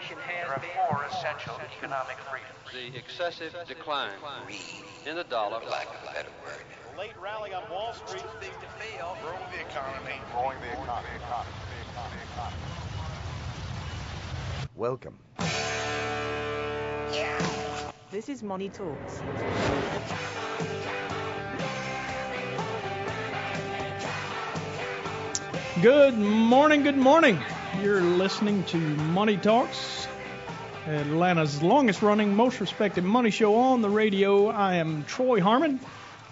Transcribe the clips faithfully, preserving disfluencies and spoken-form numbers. nation has been. There are four essential economic freedoms. The excessive decline in the dollar, for lack of a better word. The late rally on Wall Street is big to fail. Growing the economy. Growing the economy. Economy. Economy. Economy. Welcome. Yeah. This is Money Talks. Good morning, good morning. You're listening to Money Talks, Atlanta's longest running, most respected money show on the radio. I am Troy Harmon.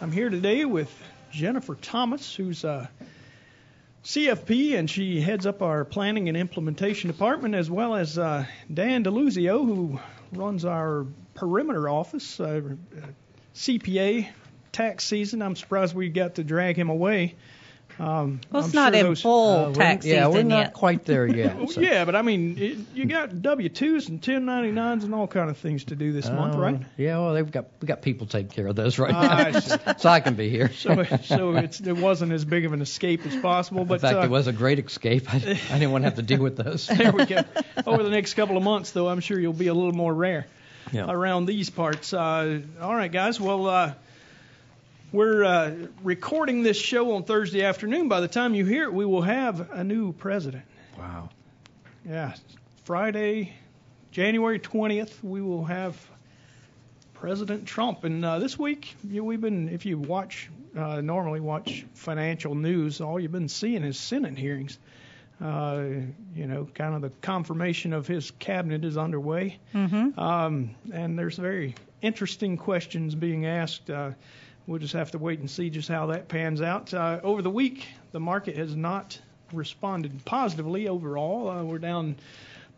I'm here today with Jennifer Thomas, who's a C F P, and she heads up our planning and implementation department, as well as uh, Dan Deluzio, who runs our perimeter office, uh, C P A, tax season. I'm surprised we got to drag him away. Um, well, it's I'm not sure in those, full uh, tax yeah, season. Yeah, we're not yet. quite there yet. So. Yeah, but I mean, it, you got W two's and ten ninety-nines and all kind of things to do this uh, month, right? Yeah, well, they've got we got people taking care of those right uh, now, so I can be here. So, so it's, it wasn't as big of an escape as possible. But, in fact, uh, it was a great escape. I, I didn't want to have to deal with those. There we go. Over the next couple of months, though, I'm sure you'll be a little more rare yeah. around these parts. Uh, all right, guys. Well. Uh, We're uh, recording this show on Thursday afternoon. By the time you hear it, we will have a new president. Wow. Yeah. Friday, January twentieth, we will have President Trump. And uh, this week, you, we've been, if you watch, uh, normally watch financial news, all you've been seeing is Senate hearings. Uh, you know, kind of the confirmation of his cabinet is underway. Mm-hmm. Um, and there's very interesting questions being asked. Uh, We'll just have to wait and see just how that pans out. Uh, over the week, the market has not responded positively overall. Uh, we're down zero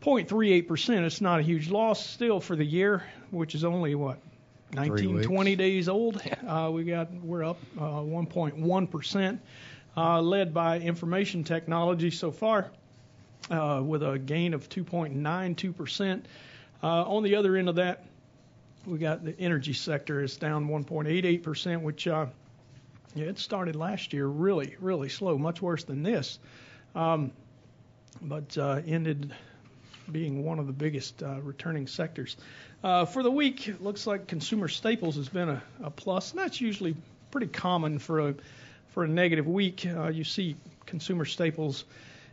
point three eight percent. It's not a huge loss still for the year, which is only, what, nineteen, twenty days old. Uh, we got, we're up uh, one point one percent, uh, led by information technology so far uh, with a gain of two point nine two percent. Uh, on the other end of that, we got the energy sector is down one point eight eight percent, which uh, yeah, it started last year really, really slow, much worse than this, um, but uh, ended being one of the biggest uh, returning sectors. Uh, for the week, it looks like consumer staples has been a, a plus, and that's usually pretty common for a, for a negative week. Uh, you see consumer staples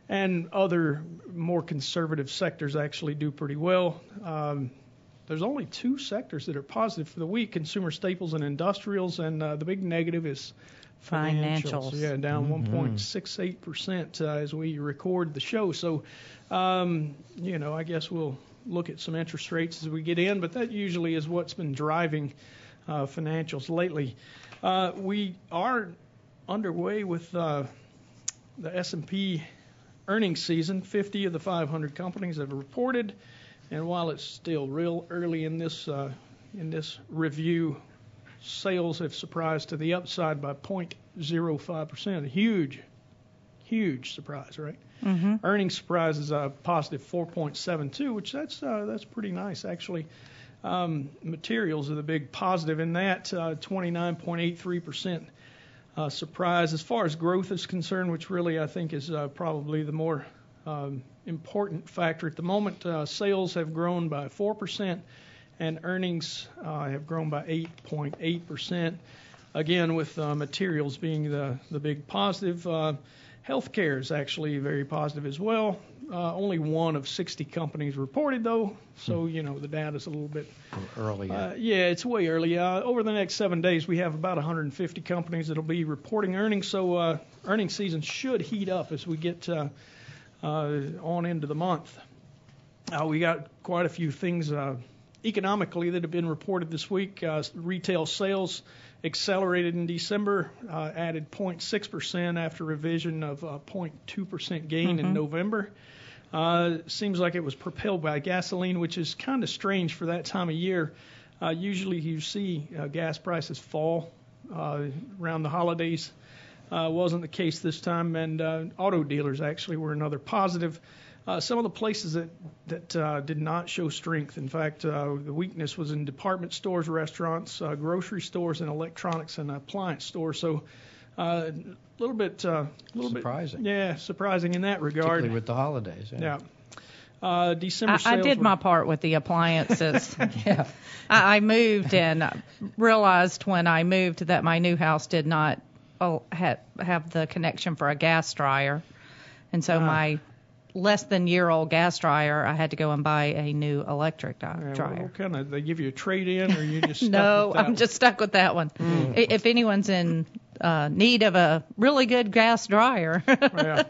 and other more conservative sectors actually do pretty well. Um, There's only two sectors that are positive for the week, consumer staples and industrials, and uh, the big negative is financials. financials. Yeah, down mm-hmm. one point six eight percent uh, as we record the show. So, um, you know, I guess we'll look at some interest rates as we get in, but that usually is what's been driving uh, financials lately. Uh, we are underway with uh, the S and P earnings season. fifty of the five hundred companies have reported. And while it's still real early in this uh, in this review, sales have surprised to the upside by zero point zero five percent. A huge, huge surprise, right? Mm-hmm. Earnings surprise is a positive four point seven two, which that's uh, that's pretty nice actually. Um, materials are the big positive in that uh, twenty-nine point eight three percent uh, surprise as far as growth is concerned, which really I think is uh, probably the more Um, important factor at the moment. Uh, sales have grown by four percent, and earnings uh, have grown by eight point eight percent. Again, with uh, materials being the, the big positive. Uh, healthcare is actually very positive as well. Uh, only one of sixty companies reported, though, so you know the data is a little bit early. Uh, yeah, it's way early. Uh, over the next seven days, we have about one hundred fifty companies that'll be reporting earnings. So uh, earnings season should heat up as we get. Uh, Uh, on into the month. Uh, we got quite a few things uh, economically that have been reported this week. Uh, retail sales accelerated in December, uh, added zero point six percent after revision of uh, zero point two percent gain mm-hmm. in November. Uh, seems like it was propelled by gasoline, which is kind of strange for that time of year. Uh, usually you see uh, gas prices fall uh, around the holidays. Uh, wasn't the case this time, and uh, auto dealers actually were another positive. Uh, some of the places that, that uh, did not show strength, in fact, uh, the weakness was in department stores, restaurants, uh, grocery stores, and electronics and appliance stores. So a uh, little bit uh, little surprising. Bit, yeah, surprising in that regard. Particularly with the holidays. Yeah. yeah. uh, December I, sales. I did were... my part with the appliances. yeah. I, I moved and realized when I moved that my new house did not oh, ha- have the connection for a gas dryer. And so uh, my less than year old gas dryer, I had to go and buy a new electric dryer. Yeah, well, what kind of, they give you a trade in, or you just stuck no, with that I'm one? just stuck with that one. Mm. I, if anyone's in uh, need of a really good gas dryer. yeah.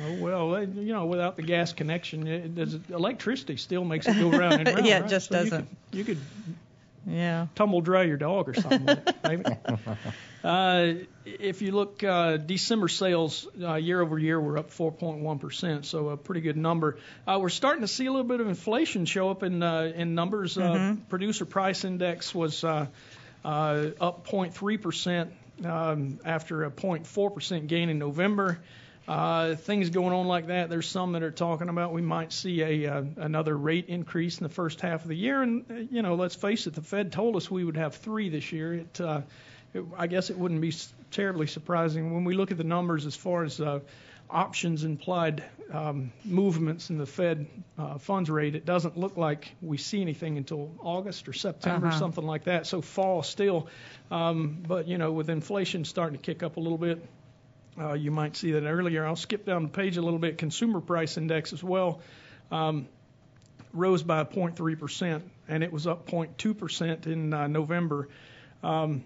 Oh, well, you know, without the gas connection, it, it, electricity still makes it go round and round. yeah, it right? just so doesn't. You could, you could yeah. tumble dry your dog or something like it, maybe. Uh, if you look, uh, December sales uh, year over year were up four point one percent, so a pretty good number. Uh, we're starting to see a little bit of inflation show up in uh, in numbers. Mm-hmm. Uh, producer price index was uh, uh, up zero point three percent um, after a zero point four percent gain in November. Uh, things going on like that. There's some that are talking about we might see a uh, another rate increase in the first half of the year. And, uh, you know, let's face it, the Fed told us we would have three this year. It, uh, it, I guess it wouldn't be terribly surprising. When we look at the numbers as far as uh, options implied um, movements in the Fed uh, funds rate, it doesn't look like we see anything until August or September, uh-huh. something like that. So fall still. Um, but, you know, with inflation starting to kick up a little bit, Uh, you might see that earlier. I'll skip down the page a little bit. Consumer price index as well um, rose by zero point three percent, and it was up zero point two percent in uh, November. Um,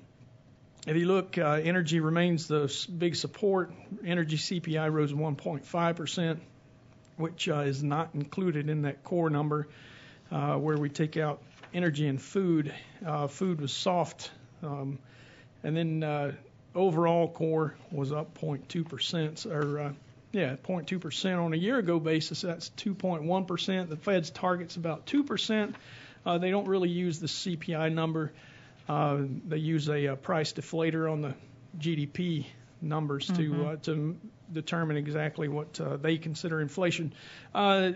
if you look, uh, energy remains the big support. Energy C P I rose one point five percent, which uh, is not included in that core number uh, where we take out energy and food. Uh, food was soft, um, and then uh, overall core was up zero point two percent, or uh, yeah, zero point two percent on a year-ago basis. That's two point one percent. The Fed's target's about two percent. Uh, they don't really use the C P I number. Uh, they use a, a price deflator on the G D P numbers mm-hmm. to uh, to determine exactly what uh, they consider inflation. Uh,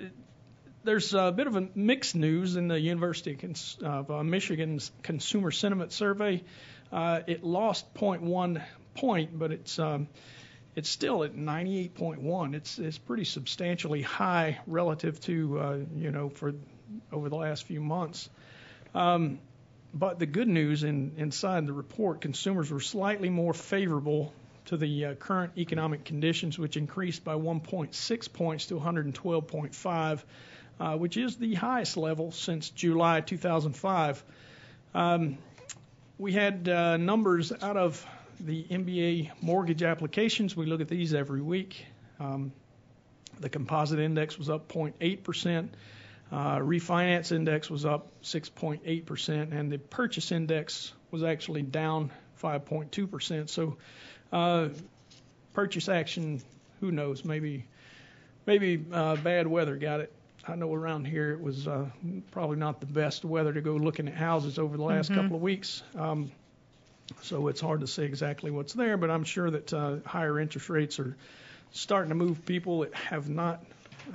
There's a bit of a mixed news in the University of uh, Michigan's Consumer Sentiment Survey. Uh, it lost zero point one point, but it's um, it's still at ninety-eight point one. It's it's pretty substantially high relative to uh, you know for over the last few months. Um, but the good news in, inside the report, consumers were slightly more favorable to the uh, current economic conditions, which increased by one point six points to one hundred twelve point five. Uh, which is the highest level since July two thousand five. Um, we had uh, numbers out of the M B A mortgage applications. We look at these every week. Um, the composite index was up zero point eight percent. Uh, refinance index was up six point eight percent. And the purchase index was actually down five point two percent. So uh, purchase action, who knows, maybe, maybe uh, bad weather got it. I know around here it was uh, probably not the best weather to go looking at houses over the last mm-hmm. couple of weeks. Um, so it's hard to say exactly what's there, but I'm sure that uh, higher interest rates are starting to move people that have not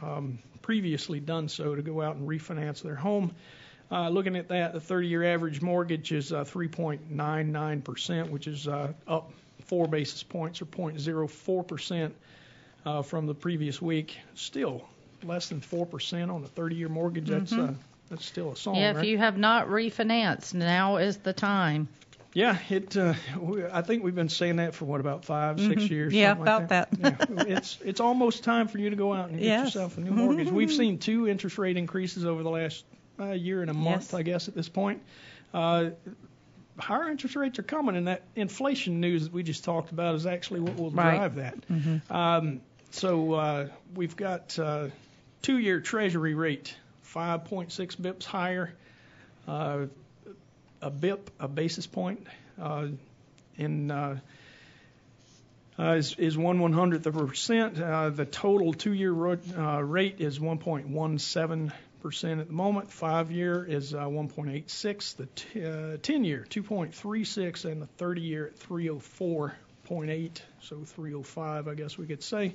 um, previously done so to go out and refinance their home. Uh, looking at that, the thirty-year average mortgage is uh, three point nine nine percent, which is uh, up four basis points or zero point zero four percent uh, from the previous week. Still less than four percent on a thirty-year mortgage, that's mm-hmm. uh, that's still a song, Yeah, if right? you have not refinanced, now is the time. Yeah, it. Uh, we, I think we've been saying that for, what, about five, mm-hmm. six years? Yeah, about like that. that. yeah. It's it's almost time for you to go out and yes. get yourself a new mortgage. Mm-hmm. We've seen two interest rate increases over the last uh, year and a month, yes. I guess, at this point. Uh, higher interest rates are coming, and that inflation news that we just talked about is actually what will right. drive that. Mm-hmm. Um, so uh, we've got... Uh, Two-year Treasury rate, five point six bips higher, uh, a bip, a basis point, uh, in uh, uh, is, is one one hundredth of a percent. Uh, the total two-year ro- uh, rate is one point one seven percent at the moment. Five-year is uh, one point eight six. The t- uh, ten-year two point three six, and the thirty-year at three oh four point eight. So three oh five, I guess we could say.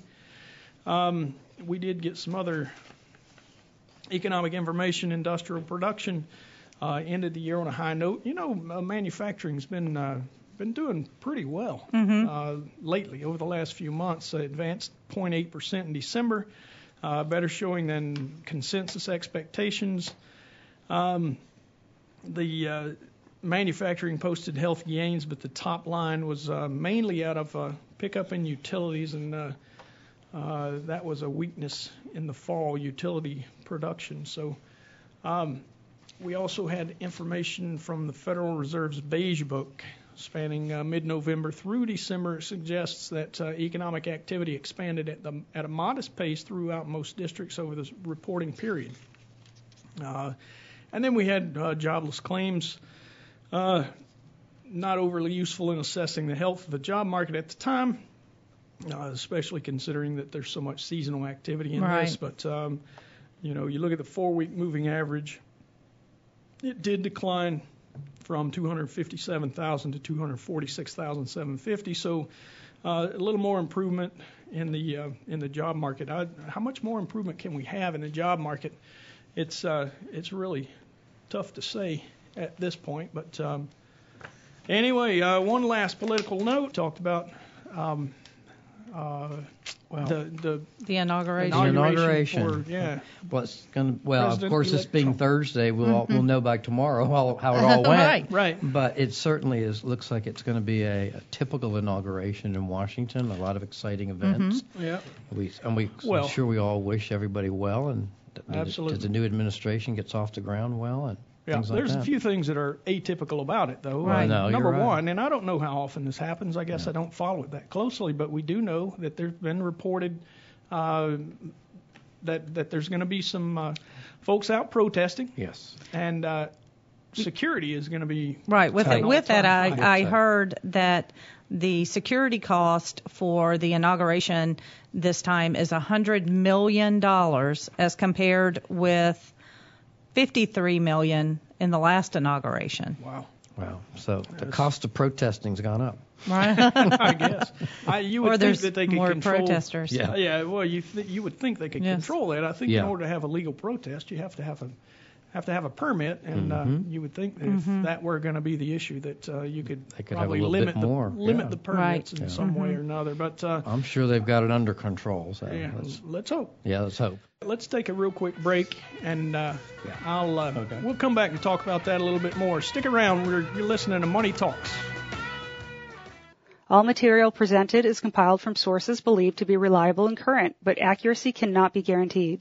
Um, we did get some other economic information. Industrial production uh, ended the year on a high note. You know, uh, manufacturing's been uh, been doing pretty well mm-hmm. uh, lately over the last few months. Uh, advanced zero point eight percent in December. uh, better showing than consensus expectations. Um, the uh, manufacturing posted healthy gains, but the top line was uh, mainly out of uh, pickup in utilities, and uh, uh, that was a weakness in the fall, utility production. So um, we also had information from the Federal Reserve's Beige Book spanning uh, mid-November through December. It suggests that uh, economic activity expanded at, the, at a modest pace throughout most districts over this reporting period. Uh, and then we had uh, jobless claims, uh, not overly useful in assessing the health of the job market at the time, uh, especially considering that there's so much seasonal activity in right. this. But, um, you know, you look at the four-week moving average, it did decline from two hundred fifty-seven thousand to two hundred forty-six thousand seven hundred fifty. So uh, a little more improvement in the uh, in the job market. I, how much more improvement can we have in the job market? It's uh, it's really tough to say at this point. But um, anyway, uh, one last political note. Talked about um, uh, well, the, the the inauguration. The inauguration. For, yeah. What's going well, President of course, this being Trump. Thursday, we'll mm-hmm. all, we'll know by tomorrow how, how it all went. Right. Right. But it certainly is. Looks like it's going to be a, a typical inauguration in Washington. A lot of exciting events. Mm-hmm. Yeah. We and we. Well, I'm sure we all wish everybody well and. Absolutely. Did the new administration gets off the ground well and yeah, things like there's that. A few things that are atypical about it, though. Right. No, Number right. one, and I don't know how often this happens. I guess yeah. I don't follow it that closely, but we do know that there's been reported uh, that that there's going to be some uh, folks out protesting. Yes. And uh, security is going to be right. With it, with that, I, I, I heard that the security cost for the inauguration this time is one hundred million dollars as compared with fifty-three million dollars in the last inauguration. Wow. Wow. So yes. the cost of protesting's gone up. Right. I guess. I, you would or think that they could more control. Protesters. Yeah. Yeah. Well, you th- you would think they could yes. control that. I think yeah. in order to have a legal protest, you have to have a have to have a permit, and mm-hmm. uh, you would think that if mm-hmm. that were going to be the issue, that uh, you could, they could probably have a limit, bit more. The, limit yeah. the permits right. in yeah. some mm-hmm. way or another. But uh, I'm sure they've got it under control. So yeah, let's, let's hope. Yeah, let's hope. Let's take a real quick break, and uh, yeah. I'll uh, okay. we'll come back and talk about that a little bit more. Stick around. We're, you're listening to Money Talks. All material presented is compiled from sources believed to be reliable and current, but accuracy cannot be guaranteed.